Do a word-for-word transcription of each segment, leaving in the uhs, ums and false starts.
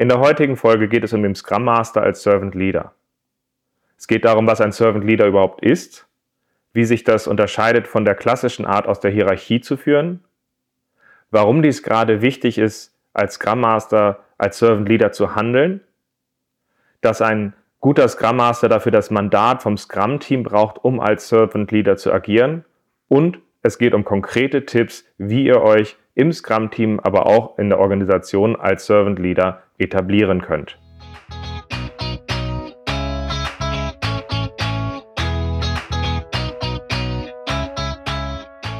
In der heutigen Folge geht es um den Scrum Master als Servant Leader. Es geht darum, was ein Servant Leader überhaupt ist, wie sich das unterscheidet von der klassischen Art, aus der Hierarchie zu führen, warum dies gerade wichtig ist, als Scrum Master, als Servant Leader zu handeln, dass ein guter Scrum Master dafür das Mandat vom Scrum-Team braucht, um als Servant Leader zu agieren, und es geht um konkrete Tipps, wie ihr euch im Scrum-Team, aber auch in der Organisation als Servant Leader etablieren könnt.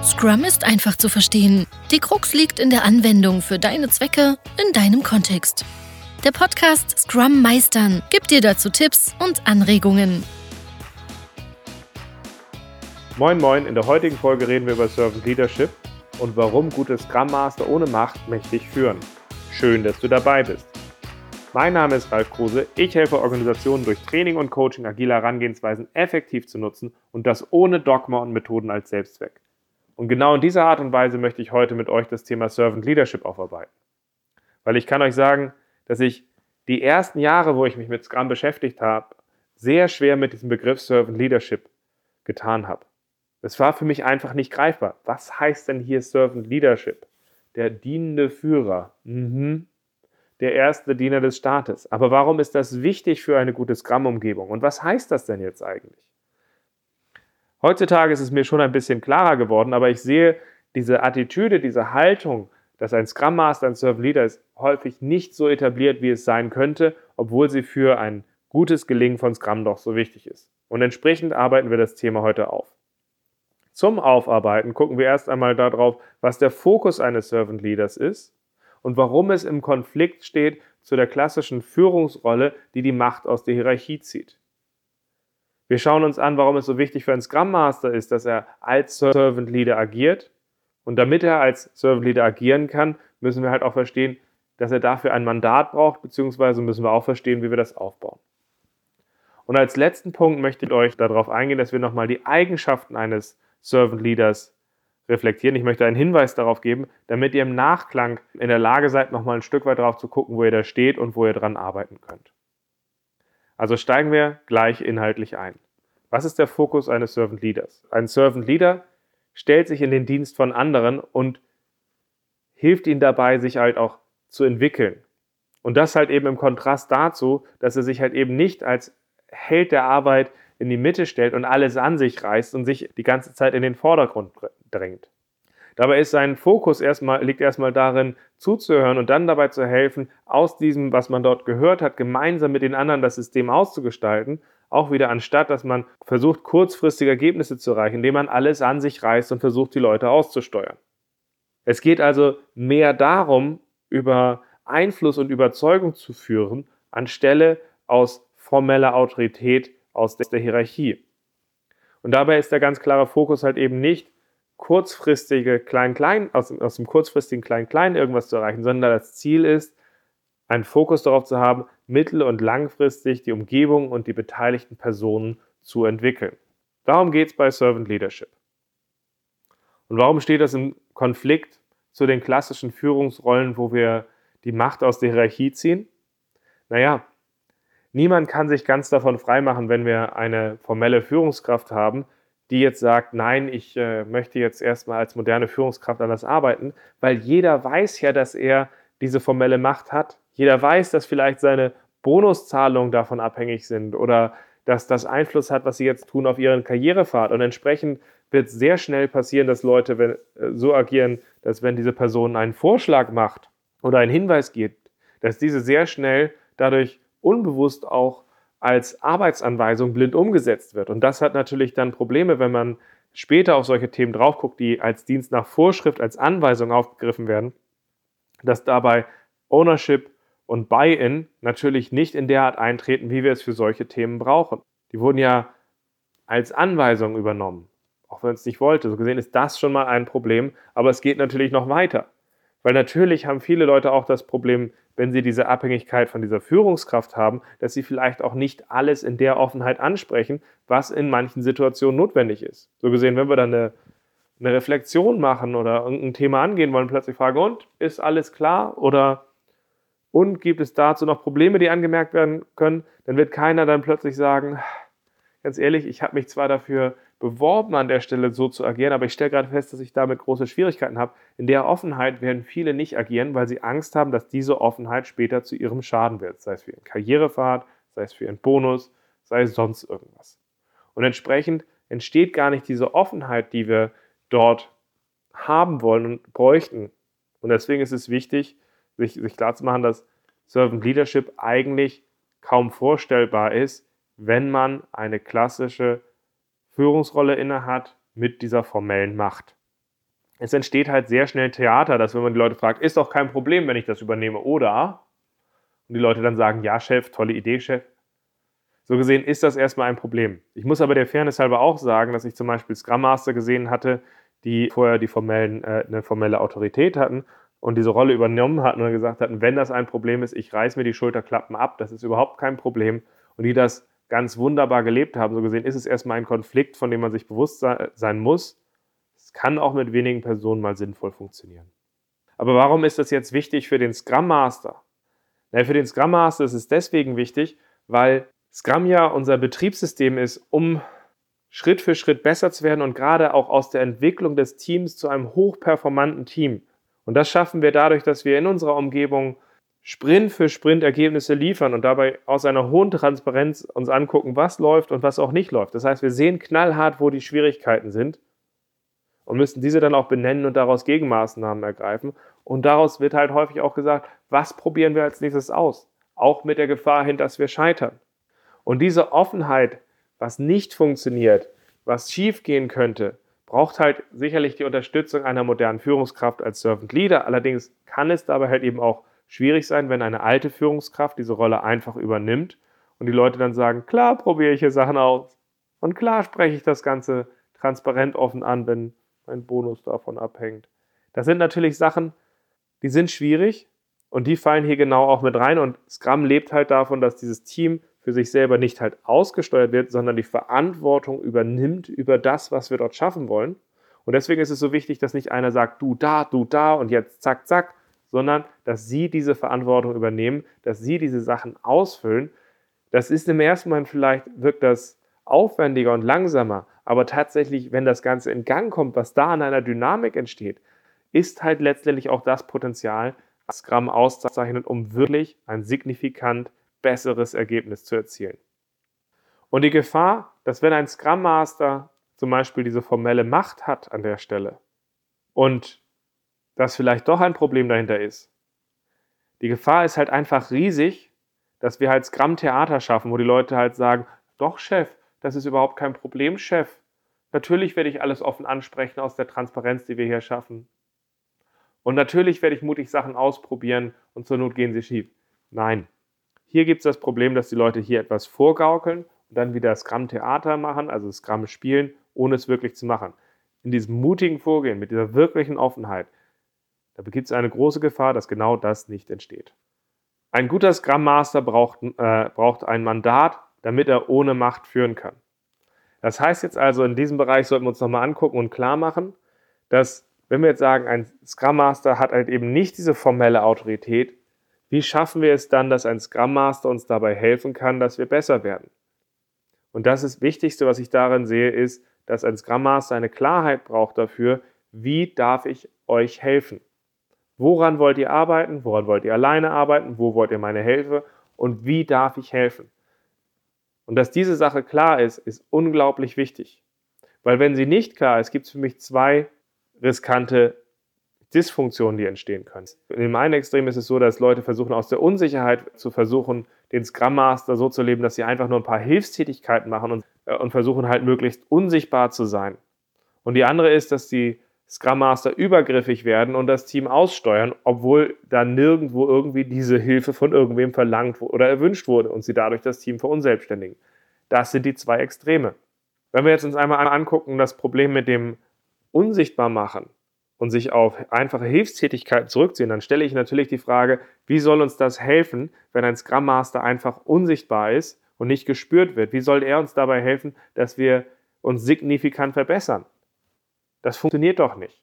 Scrum ist einfach zu verstehen. Die Krux liegt in der Anwendung für deine Zwecke in deinem Kontext. Der Podcast Scrum Meistern gibt dir dazu Tipps und Anregungen. Moin Moin, in der heutigen Folge reden wir über Servant Leadership und warum gute Scrum Master ohne Macht mächtig führen. Schön, dass du dabei bist. Mein Name ist Ralf Kruse, ich helfe Organisationen durch Training und Coaching agile Herangehensweisen effektiv zu nutzen und das ohne Dogma und Methoden als Selbstzweck. Und genau in dieser Art und Weise möchte ich heute mit euch das Thema Servant Leadership aufarbeiten. Weil ich kann euch sagen, dass ich die ersten Jahre, wo ich mich mit Scrum beschäftigt habe, sehr schwer mit diesem Begriff Servant Leadership getan habe. Es war für mich einfach nicht greifbar. Was heißt denn hier Servant Leadership? Der dienende Führer. Mhm. Der erste Diener des Staates. Aber warum ist das wichtig für eine gute Scrum-Umgebung? Und was heißt das denn jetzt eigentlich? Heutzutage ist es mir schon ein bisschen klarer geworden, aber ich sehe diese Attitüde, diese Haltung, dass ein Scrum Master, ein Servant Leader ist, häufig nicht so etabliert, wie es sein könnte, obwohl sie für ein gutes Gelingen von Scrum doch so wichtig ist. Und entsprechend arbeiten wir das Thema heute auf. Zum Aufarbeiten gucken wir erst einmal darauf, was der Fokus eines Servant Leaders ist und warum es im Konflikt steht zu der klassischen Führungsrolle, die die Macht aus der Hierarchie zieht. Wir schauen uns an, warum es so wichtig für einen Scrum Master ist, dass er als Servant Leader agiert. Und damit er als Servant Leader agieren kann, müssen wir halt auch verstehen, dass er dafür ein Mandat braucht, beziehungsweise müssen wir auch verstehen, wie wir das aufbauen. Und als letzten Punkt möchte ich euch darauf eingehen, dass wir nochmal die Eigenschaften eines Servant Leaders reflektieren. Ich möchte einen Hinweis darauf geben, damit ihr im Nachklang in der Lage seid, nochmal ein Stück weit darauf zu gucken, wo ihr da steht und wo ihr dran arbeiten könnt. Also steigen wir gleich inhaltlich ein. Was ist der Fokus eines Servant Leaders? Ein Servant Leader stellt sich in den Dienst von anderen und hilft ihnen dabei, sich halt auch zu entwickeln. Und das halt eben im Kontrast dazu, dass er sich halt eben nicht als Held der Arbeit in die Mitte stellt und alles an sich reißt und sich die ganze Zeit in den Vordergrund drängt. Dabei ist sein Fokus erstmal, liegt erstmal darin, zuzuhören und dann dabei zu helfen, aus diesem, was man dort gehört hat, gemeinsam mit den anderen das System auszugestalten, auch wieder anstatt, dass man versucht, kurzfristige Ergebnisse zu erreichen, indem man alles an sich reißt und versucht, die Leute auszusteuern. Es geht also mehr darum, über Einfluss und Überzeugung zu führen, anstelle aus formeller Autorität aus der Hierarchie. Und dabei ist der ganz klare Fokus halt eben nicht, kurzfristige Klein-Klein, aus, aus dem kurzfristigen Klein-Klein irgendwas zu erreichen, sondern das Ziel ist, einen Fokus darauf zu haben, mittel- und langfristig die Umgebung und die beteiligten Personen zu entwickeln. Darum geht es bei Servant Leadership. Und warum steht das im Konflikt zu den klassischen Führungsrollen, wo wir die Macht aus der Hierarchie ziehen? Naja, niemand kann sich ganz davon freimachen, wenn wir eine formelle Führungskraft haben, die jetzt sagt, nein, ich äh, möchte jetzt erstmal als moderne Führungskraft anders arbeiten, weil jeder weiß ja, dass er diese formelle Macht hat. Jeder weiß, dass vielleicht seine Bonuszahlungen davon abhängig sind oder dass das Einfluss hat, was sie jetzt tun auf ihren Karrierepfad. Und entsprechend wird es sehr schnell passieren, dass Leute wenn, äh, so agieren, dass wenn diese Person einen Vorschlag macht oder einen Hinweis gibt, dass diese sehr schnell dadurch unbewusst auch als Arbeitsanweisung blind umgesetzt wird. Und das hat natürlich dann Probleme, wenn man später auf solche Themen drauf guckt, die als Dienst nach Vorschrift, als Anweisung aufgegriffen werden, dass dabei Ownership und Buy-in natürlich nicht in der Art eintreten, wie wir es für solche Themen brauchen. Die wurden ja als Anweisung übernommen, auch wenn es nicht wollte. So gesehen ist das schon mal ein Problem, aber es geht natürlich noch weiter. Weil natürlich haben viele Leute auch das Problem, wenn sie diese Abhängigkeit von dieser Führungskraft haben, dass sie vielleicht auch nicht alles in der Offenheit ansprechen, was in manchen Situationen notwendig ist. So gesehen, wenn wir dann eine, eine Reflexion machen oder irgendein Thema angehen wollen, plötzlich fragen, und, ist alles klar? Oder Und gibt es dazu noch Probleme, die angemerkt werden können, dann wird keiner dann plötzlich sagen, ganz ehrlich, ich habe mich zwar dafür beworben, an der Stelle so zu agieren, aber ich stelle gerade fest, dass ich damit große Schwierigkeiten habe. In der Offenheit werden viele nicht agieren, weil sie Angst haben, dass diese Offenheit später zu ihrem Schaden wird, sei es für ihren Karrierepfad, sei es für ihren Bonus, sei es sonst irgendwas. Und entsprechend entsteht gar nicht diese Offenheit, die wir dort haben wollen und bräuchten. Und deswegen ist es wichtig, sich, sich klarzumachen, dass Servant Leadership eigentlich kaum vorstellbar ist, wenn man eine klassische Führungsrolle inne hat mit dieser formellen Macht. Es entsteht halt sehr schnell Theater, dass wenn man die Leute fragt, ist doch kein Problem, wenn ich das übernehme, oder? Und die Leute dann sagen, ja Chef, tolle Idee Chef. So gesehen ist das erstmal ein Problem. Ich muss aber der Fairness halber auch sagen, dass ich zum Beispiel Scrum Master gesehen hatte, die vorher die formellen, äh, eine formelle Autorität hatten und diese Rolle übernommen hatten und gesagt hatten, wenn das ein Problem ist, ich reiß mir die Schulterklappen ab, das ist überhaupt kein Problem, und die das ganz wunderbar gelebt haben. So gesehen ist es erstmal ein Konflikt, von dem man sich bewusst sein muss. Es kann auch mit wenigen Personen mal sinnvoll funktionieren. Aber warum ist das jetzt wichtig für den Scrum Master? Na, für den Scrum Master ist es deswegen wichtig, weil Scrum ja unser Betriebssystem ist, um Schritt für Schritt besser zu werden und gerade auch aus der Entwicklung des Teams zu einem hochperformanten Team. Und das schaffen wir dadurch, dass wir in unserer Umgebung Sprint für Sprint Ergebnisse liefern und dabei aus einer hohen Transparenz uns angucken, was läuft und was auch nicht läuft. Das heißt, wir sehen knallhart, wo die Schwierigkeiten sind und müssen diese dann auch benennen und daraus Gegenmaßnahmen ergreifen. Und daraus wird halt häufig auch gesagt, was probieren wir als nächstes aus? Auch mit der Gefahr hin, dass wir scheitern. Und diese Offenheit, was nicht funktioniert, was schief gehen könnte, braucht halt sicherlich die Unterstützung einer modernen Führungskraft als Servant Leader. Allerdings kann es dabei halt eben auch schwierig sein, wenn eine alte Führungskraft diese Rolle einfach übernimmt und die Leute dann sagen, klar probiere ich hier Sachen aus und klar spreche ich das Ganze transparent offen an, wenn mein Bonus davon abhängt. Das sind natürlich Sachen, die sind schwierig und die fallen hier genau auch mit rein, und Scrum lebt halt davon, dass dieses Team für sich selber nicht halt ausgesteuert wird, sondern die Verantwortung übernimmt über das, was wir dort schaffen wollen. Und deswegen ist es so wichtig, dass nicht einer sagt, du da, du da und jetzt zack, zack, sondern dass sie diese Verantwortung übernehmen, dass sie diese Sachen ausfüllen. Das ist im ersten Moment vielleicht, wirkt das aufwendiger und langsamer, aber tatsächlich, wenn das Ganze in Gang kommt, was da an einer Dynamik entsteht, ist halt letztendlich auch das Potenzial, was Scrum auszeichnet, um wirklich ein signifikant besseres Ergebnis zu erzielen. Und die Gefahr, dass wenn ein Scrum Master zum Beispiel diese formelle Macht hat an der Stelle und dass vielleicht doch ein Problem dahinter ist. Die Gefahr ist halt einfach riesig, dass wir halt Scrum-Theater schaffen, wo die Leute halt sagen, doch Chef, das ist überhaupt kein Problem, Chef. Natürlich werde ich alles offen ansprechen aus der Transparenz, die wir hier schaffen. Und natürlich werde ich mutig Sachen ausprobieren und zur Not gehen sie schief. Nein, hier gibt es das Problem, dass die Leute hier etwas vorgaukeln und dann wieder Scrum-Theater machen, also Scrum spielen, ohne es wirklich zu machen. In diesem mutigen Vorgehen, mit dieser wirklichen Offenheit, da gibt es eine große Gefahr, dass genau das nicht entsteht. Ein guter Scrum Master braucht, äh, braucht ein Mandat, damit er ohne Macht führen kann. Das heißt jetzt also, in diesem Bereich sollten wir uns nochmal angucken und klar machen, dass, wenn wir jetzt sagen, ein Scrum Master hat halt eben nicht diese formelle Autorität, wie schaffen wir es dann, dass ein Scrum Master uns dabei helfen kann, dass wir besser werden? Und das ist das Wichtigste, was ich darin sehe, ist, dass ein Scrum Master eine Klarheit braucht dafür, wie darf ich euch helfen? Woran wollt ihr arbeiten? Woran wollt ihr alleine arbeiten? Wo wollt ihr meine Hilfe? Und wie darf ich helfen? Und dass diese Sache klar ist, ist unglaublich wichtig. Weil wenn sie nicht klar ist, gibt es für mich zwei riskante Dysfunktionen, die entstehen können. In dem einen Extrem ist es so, dass Leute versuchen, aus der Unsicherheit zu versuchen, den Scrum Master so zu leben, dass sie einfach nur ein paar Hilfstätigkeiten machen und, äh, und versuchen halt möglichst unsichtbar zu sein. Und die andere ist, dass die Scrum Master übergriffig werden und das Team aussteuern, obwohl da nirgendwo irgendwie diese Hilfe von irgendwem verlangt oder erwünscht wurde und sie dadurch das Team verunselbstständigen. Das sind die zwei Extreme. Wenn wir jetzt uns einmal angucken, das Problem mit dem Unsichtbarmachen und sich auf einfache Hilfstätigkeiten zurückziehen, dann stelle ich natürlich die Frage, wie soll uns das helfen, wenn ein Scrum Master einfach unsichtbar ist und nicht gespürt wird? Wie soll er uns dabei helfen, dass wir uns signifikant verbessern? Das funktioniert doch nicht.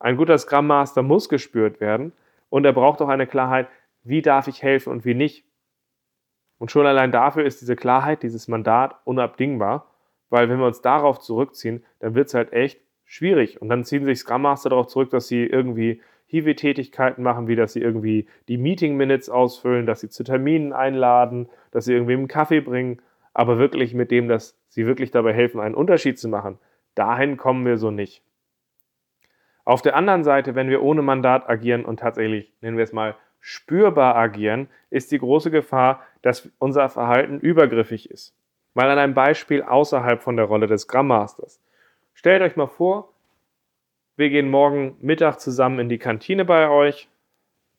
Ein guter Scrum Master muss gespürt werden und er braucht auch eine Klarheit, wie darf ich helfen und wie nicht. Und schon allein dafür ist diese Klarheit, dieses Mandat unabdingbar, weil wenn wir uns darauf zurückziehen, dann wird es halt echt schwierig. Und dann ziehen sich Scrum Master darauf zurück, dass sie irgendwie Hiwi-Tätigkeiten machen, wie dass sie irgendwie die Meeting-Minutes ausfüllen, dass sie zu Terminen einladen, dass sie irgendwie einen Kaffee bringen, aber wirklich mit dem, dass sie wirklich dabei helfen, einen Unterschied zu machen. Dahin kommen wir so nicht. Auf der anderen Seite, wenn wir ohne Mandat agieren und tatsächlich, nennen wir es mal, spürbar agieren, ist die große Gefahr, dass unser Verhalten übergriffig ist. Mal an einem Beispiel außerhalb von der Rolle des Scrum Masters. Stellt euch mal vor, wir gehen morgen Mittag zusammen in die Kantine bei euch,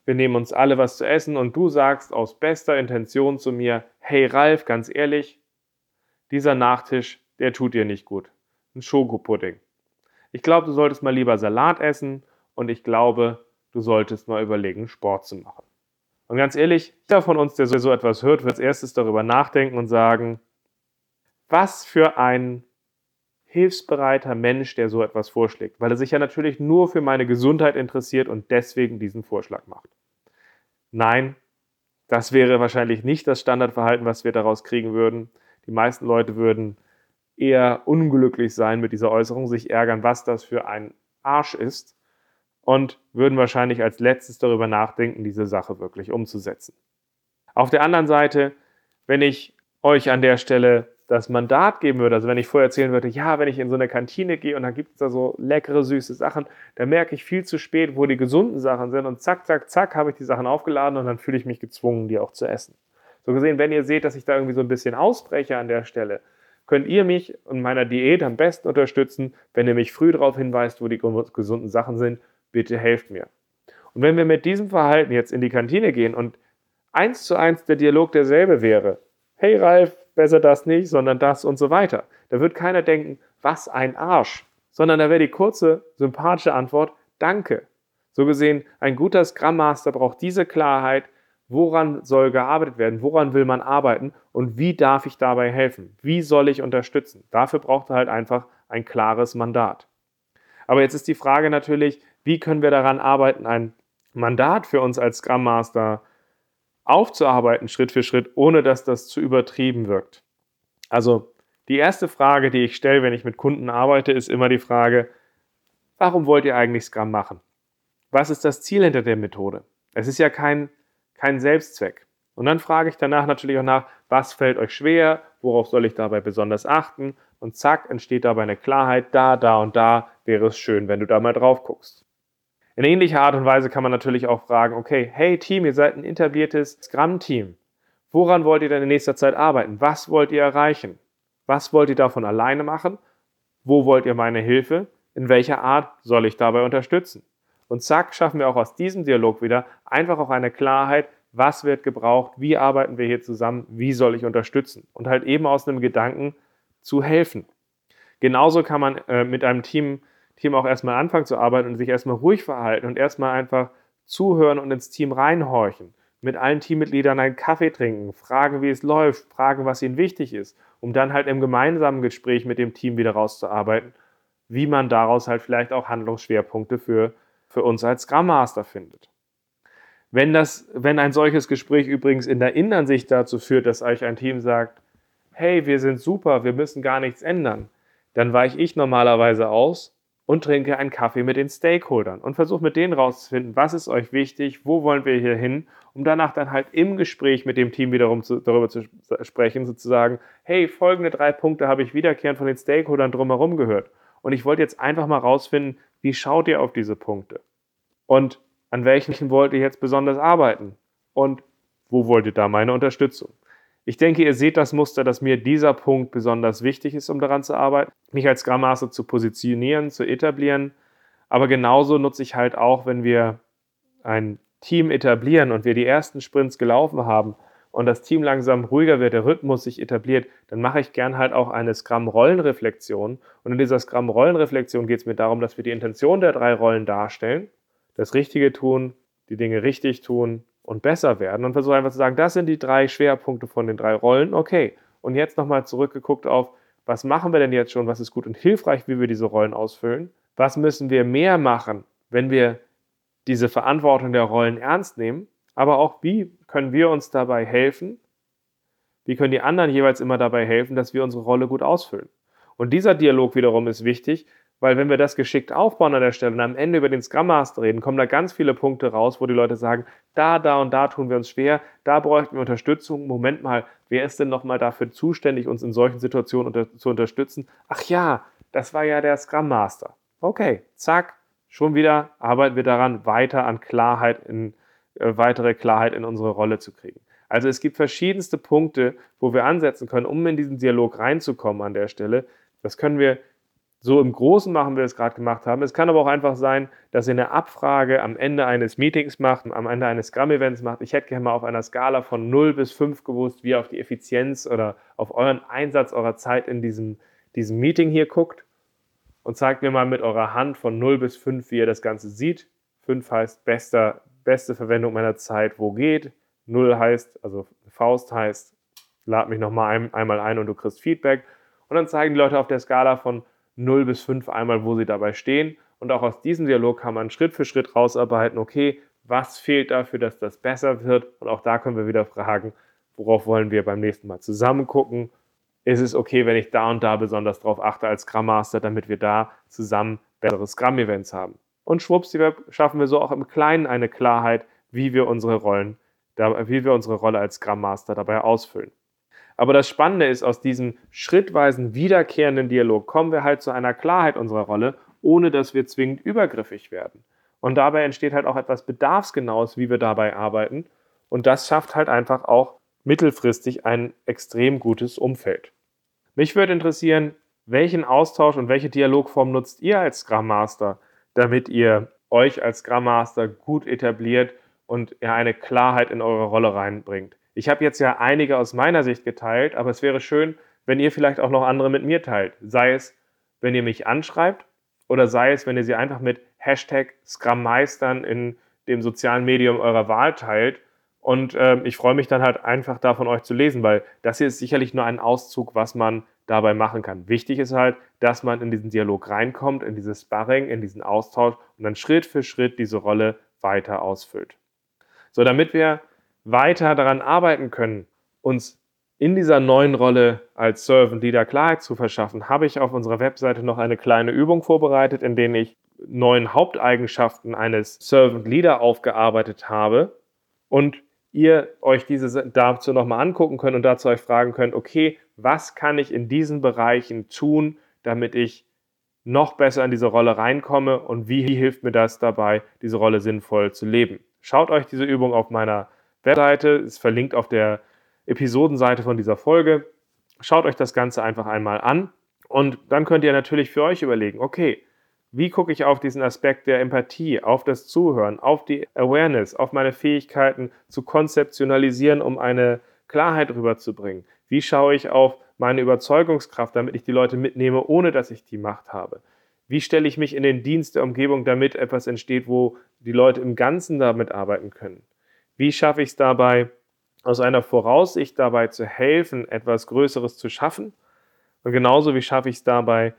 wir nehmen uns alle was zu essen und du sagst aus bester Intention zu mir, hey Ralf, ganz ehrlich, dieser Nachtisch, der tut dir nicht gut. Ein Schokopudding. Ich glaube, du solltest mal lieber Salat essen und ich glaube, du solltest mal überlegen, Sport zu machen. Und ganz ehrlich, jeder von uns, der so etwas hört, wird als erstes darüber nachdenken und sagen, was für ein hilfsbereiter Mensch, der so etwas vorschlägt, weil er sich ja natürlich nur für meine Gesundheit interessiert und deswegen diesen Vorschlag macht. Nein, das wäre wahrscheinlich nicht das Standardverhalten, was wir daraus kriegen würden. Die meisten Leute würden eher unglücklich sein mit dieser Äußerung, sich ärgern, was das für ein Arsch ist. Und würden wahrscheinlich als letztes darüber nachdenken, diese Sache wirklich umzusetzen. Auf der anderen Seite, wenn ich euch an der Stelle das Mandat geben würde, also wenn ich vorher erzählen würde, ja, wenn ich in so eine Kantine gehe und dann gibt es da so leckere, süße Sachen, dann merke ich viel zu spät, wo die gesunden Sachen sind und zack, zack, zack, habe ich die Sachen aufgeladen und dann fühle ich mich gezwungen, die auch zu essen. So gesehen, wenn ihr seht, dass ich da irgendwie so ein bisschen ausbreche an der Stelle, könnt ihr mich und meiner Diät am besten unterstützen, wenn ihr mich früh darauf hinweist, wo die gesunden Sachen sind. Bitte helft mir. Und wenn wir mit diesem Verhalten jetzt in die Kantine gehen und eins zu eins der Dialog derselbe wäre, hey Ralf, besser das nicht, sondern das und so weiter, da wird keiner denken, was ein Arsch, sondern da wäre die kurze, sympathische Antwort, danke. So gesehen, ein guter Scrum Master braucht diese Klarheit, woran soll gearbeitet werden, woran will man arbeiten und wie darf ich dabei helfen, wie soll ich unterstützen. Dafür braucht er halt einfach ein klares Mandat. Aber jetzt ist die Frage natürlich, wie können wir daran arbeiten, ein Mandat für uns als Scrum Master aufzuarbeiten, Schritt für Schritt, ohne dass das zu übertrieben wirkt. Also die erste Frage, die ich stelle, wenn ich mit Kunden arbeite, ist immer die Frage, warum wollt ihr eigentlich Scrum machen? Was ist das Ziel hinter der Methode? Es ist ja kein, kein Selbstzweck. Und dann frage ich danach natürlich auch nach, was fällt euch schwer, worauf soll ich dabei besonders achten? Und zack, entsteht dabei eine Klarheit, da, da und da wäre es schön, wenn du da mal drauf guckst. In ähnlicher Art und Weise kann man natürlich auch fragen, okay, hey Team, ihr seid ein etabliertes Scrum-Team. Woran wollt ihr denn in nächster Zeit arbeiten? Was wollt ihr erreichen? Was wollt ihr davon alleine machen? Wo wollt ihr meine Hilfe? In welcher Art soll ich dabei unterstützen? Und zack, schaffen wir auch aus diesem Dialog wieder einfach auch eine Klarheit, was wird gebraucht, wie arbeiten wir hier zusammen, wie soll ich unterstützen? Und halt eben aus einem Gedanken zu helfen. Genauso kann man äh, mit einem Team Team auch erstmal anfangen zu arbeiten und sich erstmal ruhig verhalten und erstmal einfach zuhören und ins Team reinhorchen, mit allen Teammitgliedern einen Kaffee trinken, fragen, wie es läuft, fragen, was ihnen wichtig ist, um dann halt im gemeinsamen Gespräch mit dem Team wieder rauszuarbeiten, wie man daraus halt vielleicht auch Handlungsschwerpunkte für, für uns als Scrum Master findet. Wenn, das, wenn ein solches Gespräch übrigens in der inneren Sicht dazu führt, dass euch ein Team sagt, hey, wir sind super, wir müssen gar nichts ändern, dann weiche ich normalerweise aus und trinke einen Kaffee mit den Stakeholdern und versuche mit denen rauszufinden, was ist euch wichtig, wo wollen wir hier hin, um danach dann halt im Gespräch mit dem Team wiederum zu, darüber zu sprechen, sozusagen, hey, folgende drei Punkte habe ich wiederkehrend von den Stakeholdern drumherum gehört und ich wollte jetzt einfach mal rausfinden, wie schaut ihr auf diese Punkte und an welchen wollt ihr jetzt besonders arbeiten und wo wollt ihr da meine Unterstützung? Ich denke, ihr seht das Muster, dass mir dieser Punkt besonders wichtig ist, um daran zu arbeiten, mich als Scrum Master zu positionieren, zu etablieren. Aber genauso nutze ich halt auch, wenn wir ein Team etablieren und wir die ersten Sprints gelaufen haben und das Team langsam ruhiger wird, der Rhythmus sich etabliert, dann mache ich gern halt auch eine Scrum-Rollen-Reflexion. Und in dieser Scrum-Rollen-Reflexion geht es mir darum, dass wir die Intention der drei Rollen darstellen, das Richtige tun, die Dinge richtig tun und besser werden und versuche einfach zu sagen, das sind die drei Schwerpunkte von den drei Rollen, okay. Und jetzt nochmal zurückgeguckt auf, was machen wir denn jetzt schon, was ist gut und hilfreich, wie wir diese Rollen ausfüllen, was müssen wir mehr machen, wenn wir diese Verantwortung der Rollen ernst nehmen, aber auch, wie können wir uns dabei helfen, wie können die anderen jeweils immer dabei helfen, dass wir unsere Rolle gut ausfüllen. Und dieser Dialog wiederum ist wichtig, weil wenn wir das geschickt aufbauen an der Stelle und am Ende über den Scrum Master reden, kommen da ganz viele Punkte raus, wo die Leute sagen, da, da und da tun wir uns schwer, da bräuchten wir Unterstützung. Moment mal, wer ist denn nochmal dafür zuständig, uns in solchen Situationen unter- zu unterstützen? Ach ja, das war ja der Scrum Master. Okay, zack, schon wieder arbeiten wir daran, weiter an Klarheit, in, äh, weitere Klarheit in unsere Rolle zu kriegen. Also es gibt verschiedenste Punkte, wo wir ansetzen können, um in diesen Dialog reinzukommen an der Stelle. Das können wir so im Großen machen, wie wir es gerade gemacht haben. Es kann aber auch einfach sein, dass ihr eine Abfrage am Ende eines Meetings macht, am Ende eines Scrum-Events macht. Ich hätte gerne mal auf einer Skala von null bis fünf gewusst, wie ihr auf die Effizienz oder auf euren Einsatz eurer Zeit in diesem, diesem Meeting hier guckt. Und zeigt mir mal mit eurer Hand von null bis fünf, wie ihr das Ganze seht. fünf heißt bester, beste Verwendung meiner Zeit, wo geht. null heißt, also Faust heißt, lad mich nochmal ein, einmal ein und du kriegst Feedback. Und dann zeigen die Leute auf der Skala von null bis fünf einmal, wo sie dabei stehen. Und auch aus diesem Dialog kann man Schritt für Schritt rausarbeiten, okay, was fehlt dafür, dass das besser wird? Und auch da können wir wieder fragen, worauf wollen wir beim nächsten Mal zusammen gucken? Ist es okay, wenn ich da und da besonders drauf achte als Scrum Master, damit wir da zusammen bessere Scrum-Events haben? Und schwuppsdiwupp schaffen wir so auch im Kleinen eine Klarheit, wie wir unsere Rollen, wie wir unsere Rolle als Scrum Master dabei ausfüllen. Aber das Spannende ist, aus diesem schrittweisen, wiederkehrenden Dialog kommen wir halt zu einer Klarheit unserer Rolle, ohne dass wir zwingend übergriffig werden. Und dabei entsteht halt auch etwas Bedarfsgenaues, wie wir dabei arbeiten. Und das schafft halt einfach auch mittelfristig ein extrem gutes Umfeld. Mich würde interessieren, welchen Austausch und welche Dialogform nutzt ihr als Scrum Master, damit ihr euch als Scrum Master gut etabliert und ja eine Klarheit in eure Rolle reinbringt. Ich habe jetzt ja einige aus meiner Sicht geteilt, aber es wäre schön, wenn ihr vielleicht auch noch andere mit mir teilt. Sei es, wenn ihr mich anschreibt oder sei es, wenn ihr sie einfach mit Hashtag Scrum Meistern in dem sozialen Medium eurer Wahl teilt. Und äh, ich freue mich dann halt einfach da von euch zu lesen, weil das hier ist sicherlich nur ein Auszug, was man dabei machen kann. Wichtig ist halt, dass man in diesen Dialog reinkommt, in dieses Sparring, in diesen Austausch und dann Schritt für Schritt diese Rolle weiter ausfüllt. So, damit wir weiter daran arbeiten können, uns in dieser neuen Rolle als Servant Leader Klarheit zu verschaffen, habe ich auf unserer Webseite noch eine kleine Übung vorbereitet, in der ich neun Haupteigenschaften eines Servant Leader aufgearbeitet habe und ihr euch diese dazu nochmal angucken könnt und dazu euch fragen könnt, okay, was kann ich in diesen Bereichen tun, damit ich noch besser in diese Rolle reinkomme und wie hilft mir das dabei, diese Rolle sinnvoll zu leben. Schaut euch diese Übung auf meiner Webseite, ist verlinkt auf der Episodenseite von dieser Folge. Schaut euch das Ganze einfach einmal an und dann könnt ihr natürlich für euch überlegen, okay, wie gucke ich auf diesen Aspekt der Empathie, auf das Zuhören, auf die Awareness, auf meine Fähigkeiten zu konzeptionalisieren, um eine Klarheit rüberzubringen? Wie schaue ich auf meine Überzeugungskraft, damit ich die Leute mitnehme, ohne dass ich die Macht habe? Wie stelle ich mich in den Dienst der Umgebung, damit etwas entsteht, wo die Leute im Ganzen damit arbeiten können? Wie schaffe ich es dabei, aus einer Voraussicht dabei zu helfen, etwas Größeres zu schaffen? Und genauso wie schaffe ich es dabei,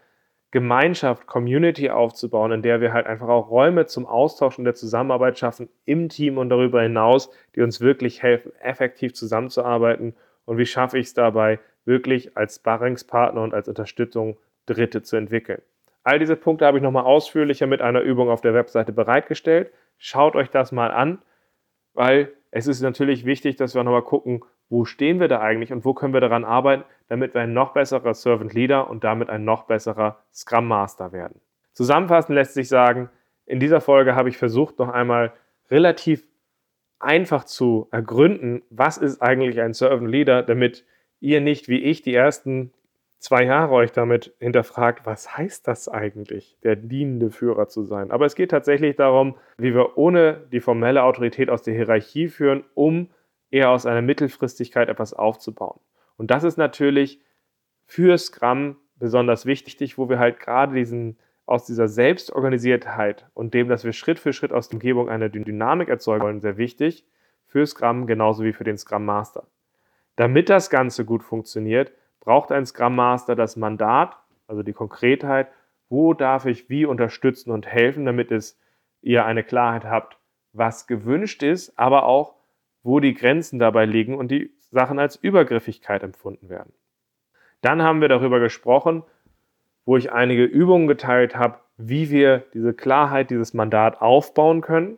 Gemeinschaft, Community aufzubauen, in der wir halt einfach auch Räume zum Austausch und der Zusammenarbeit schaffen im Team und darüber hinaus, die uns wirklich helfen, effektiv zusammenzuarbeiten und wie schaffe ich es dabei, wirklich als Sparringspartner und als Unterstützung Dritte zu entwickeln. All diese Punkte habe ich nochmal ausführlicher mit einer Übung auf der Webseite bereitgestellt. Schaut euch das mal an, weil es ist natürlich wichtig, dass wir nochmal gucken, wo stehen wir da eigentlich und wo können wir daran arbeiten, damit wir ein noch besserer Servant Leader und damit ein noch besserer Scrum Master werden. Zusammenfassend lässt sich sagen, in dieser Folge habe ich versucht, noch einmal relativ einfach zu ergründen, was ist eigentlich ein Servant Leader, damit ihr nicht wie ich die ersten zwei Jahre euch damit hinterfragt, was heißt das eigentlich, der dienende Führer zu sein. Aber es geht tatsächlich darum, wie wir ohne die formelle Autorität aus der Hierarchie führen, um eher aus einer Mittelfristigkeit etwas aufzubauen. Und das ist natürlich für Scrum besonders wichtig, wo wir halt gerade diesen, aus dieser Selbstorganisiertheit und dem, dass wir Schritt für Schritt aus der Umgebung eine Dynamik erzeugen wollen, sehr wichtig für Scrum genauso wie für den Scrum Master. Damit das Ganze gut funktioniert, braucht ein Scrum Master das Mandat, also die Konkretheit, wo darf ich wie unterstützen und helfen, damit es ihr eine Klarheit habt, was gewünscht ist, aber auch, wo die Grenzen dabei liegen und die Sachen als Übergriffigkeit empfunden werden. Dann haben wir darüber gesprochen, wo ich einige Übungen geteilt habe, wie wir diese Klarheit, dieses Mandat aufbauen können.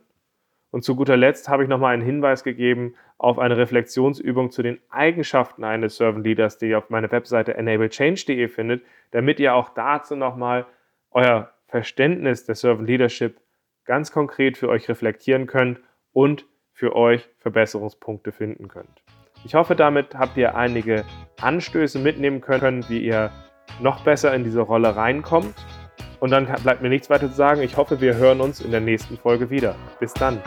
Und zu guter Letzt habe ich nochmal einen Hinweis gegeben auf eine Reflexionsübung zu den Eigenschaften eines Servant Leaders, die ihr auf meiner Webseite enable change punkt de findet, damit ihr auch dazu nochmal euer Verständnis des Servant Leadership ganz konkret für euch reflektieren könnt und für euch Verbesserungspunkte finden könnt. Ich hoffe, damit habt ihr einige Anstöße mitnehmen können, wie ihr noch besser in diese Rolle reinkommt. Und dann bleibt mir nichts weiter zu sagen. Ich hoffe, wir hören uns in der nächsten Folge wieder. Bis dann.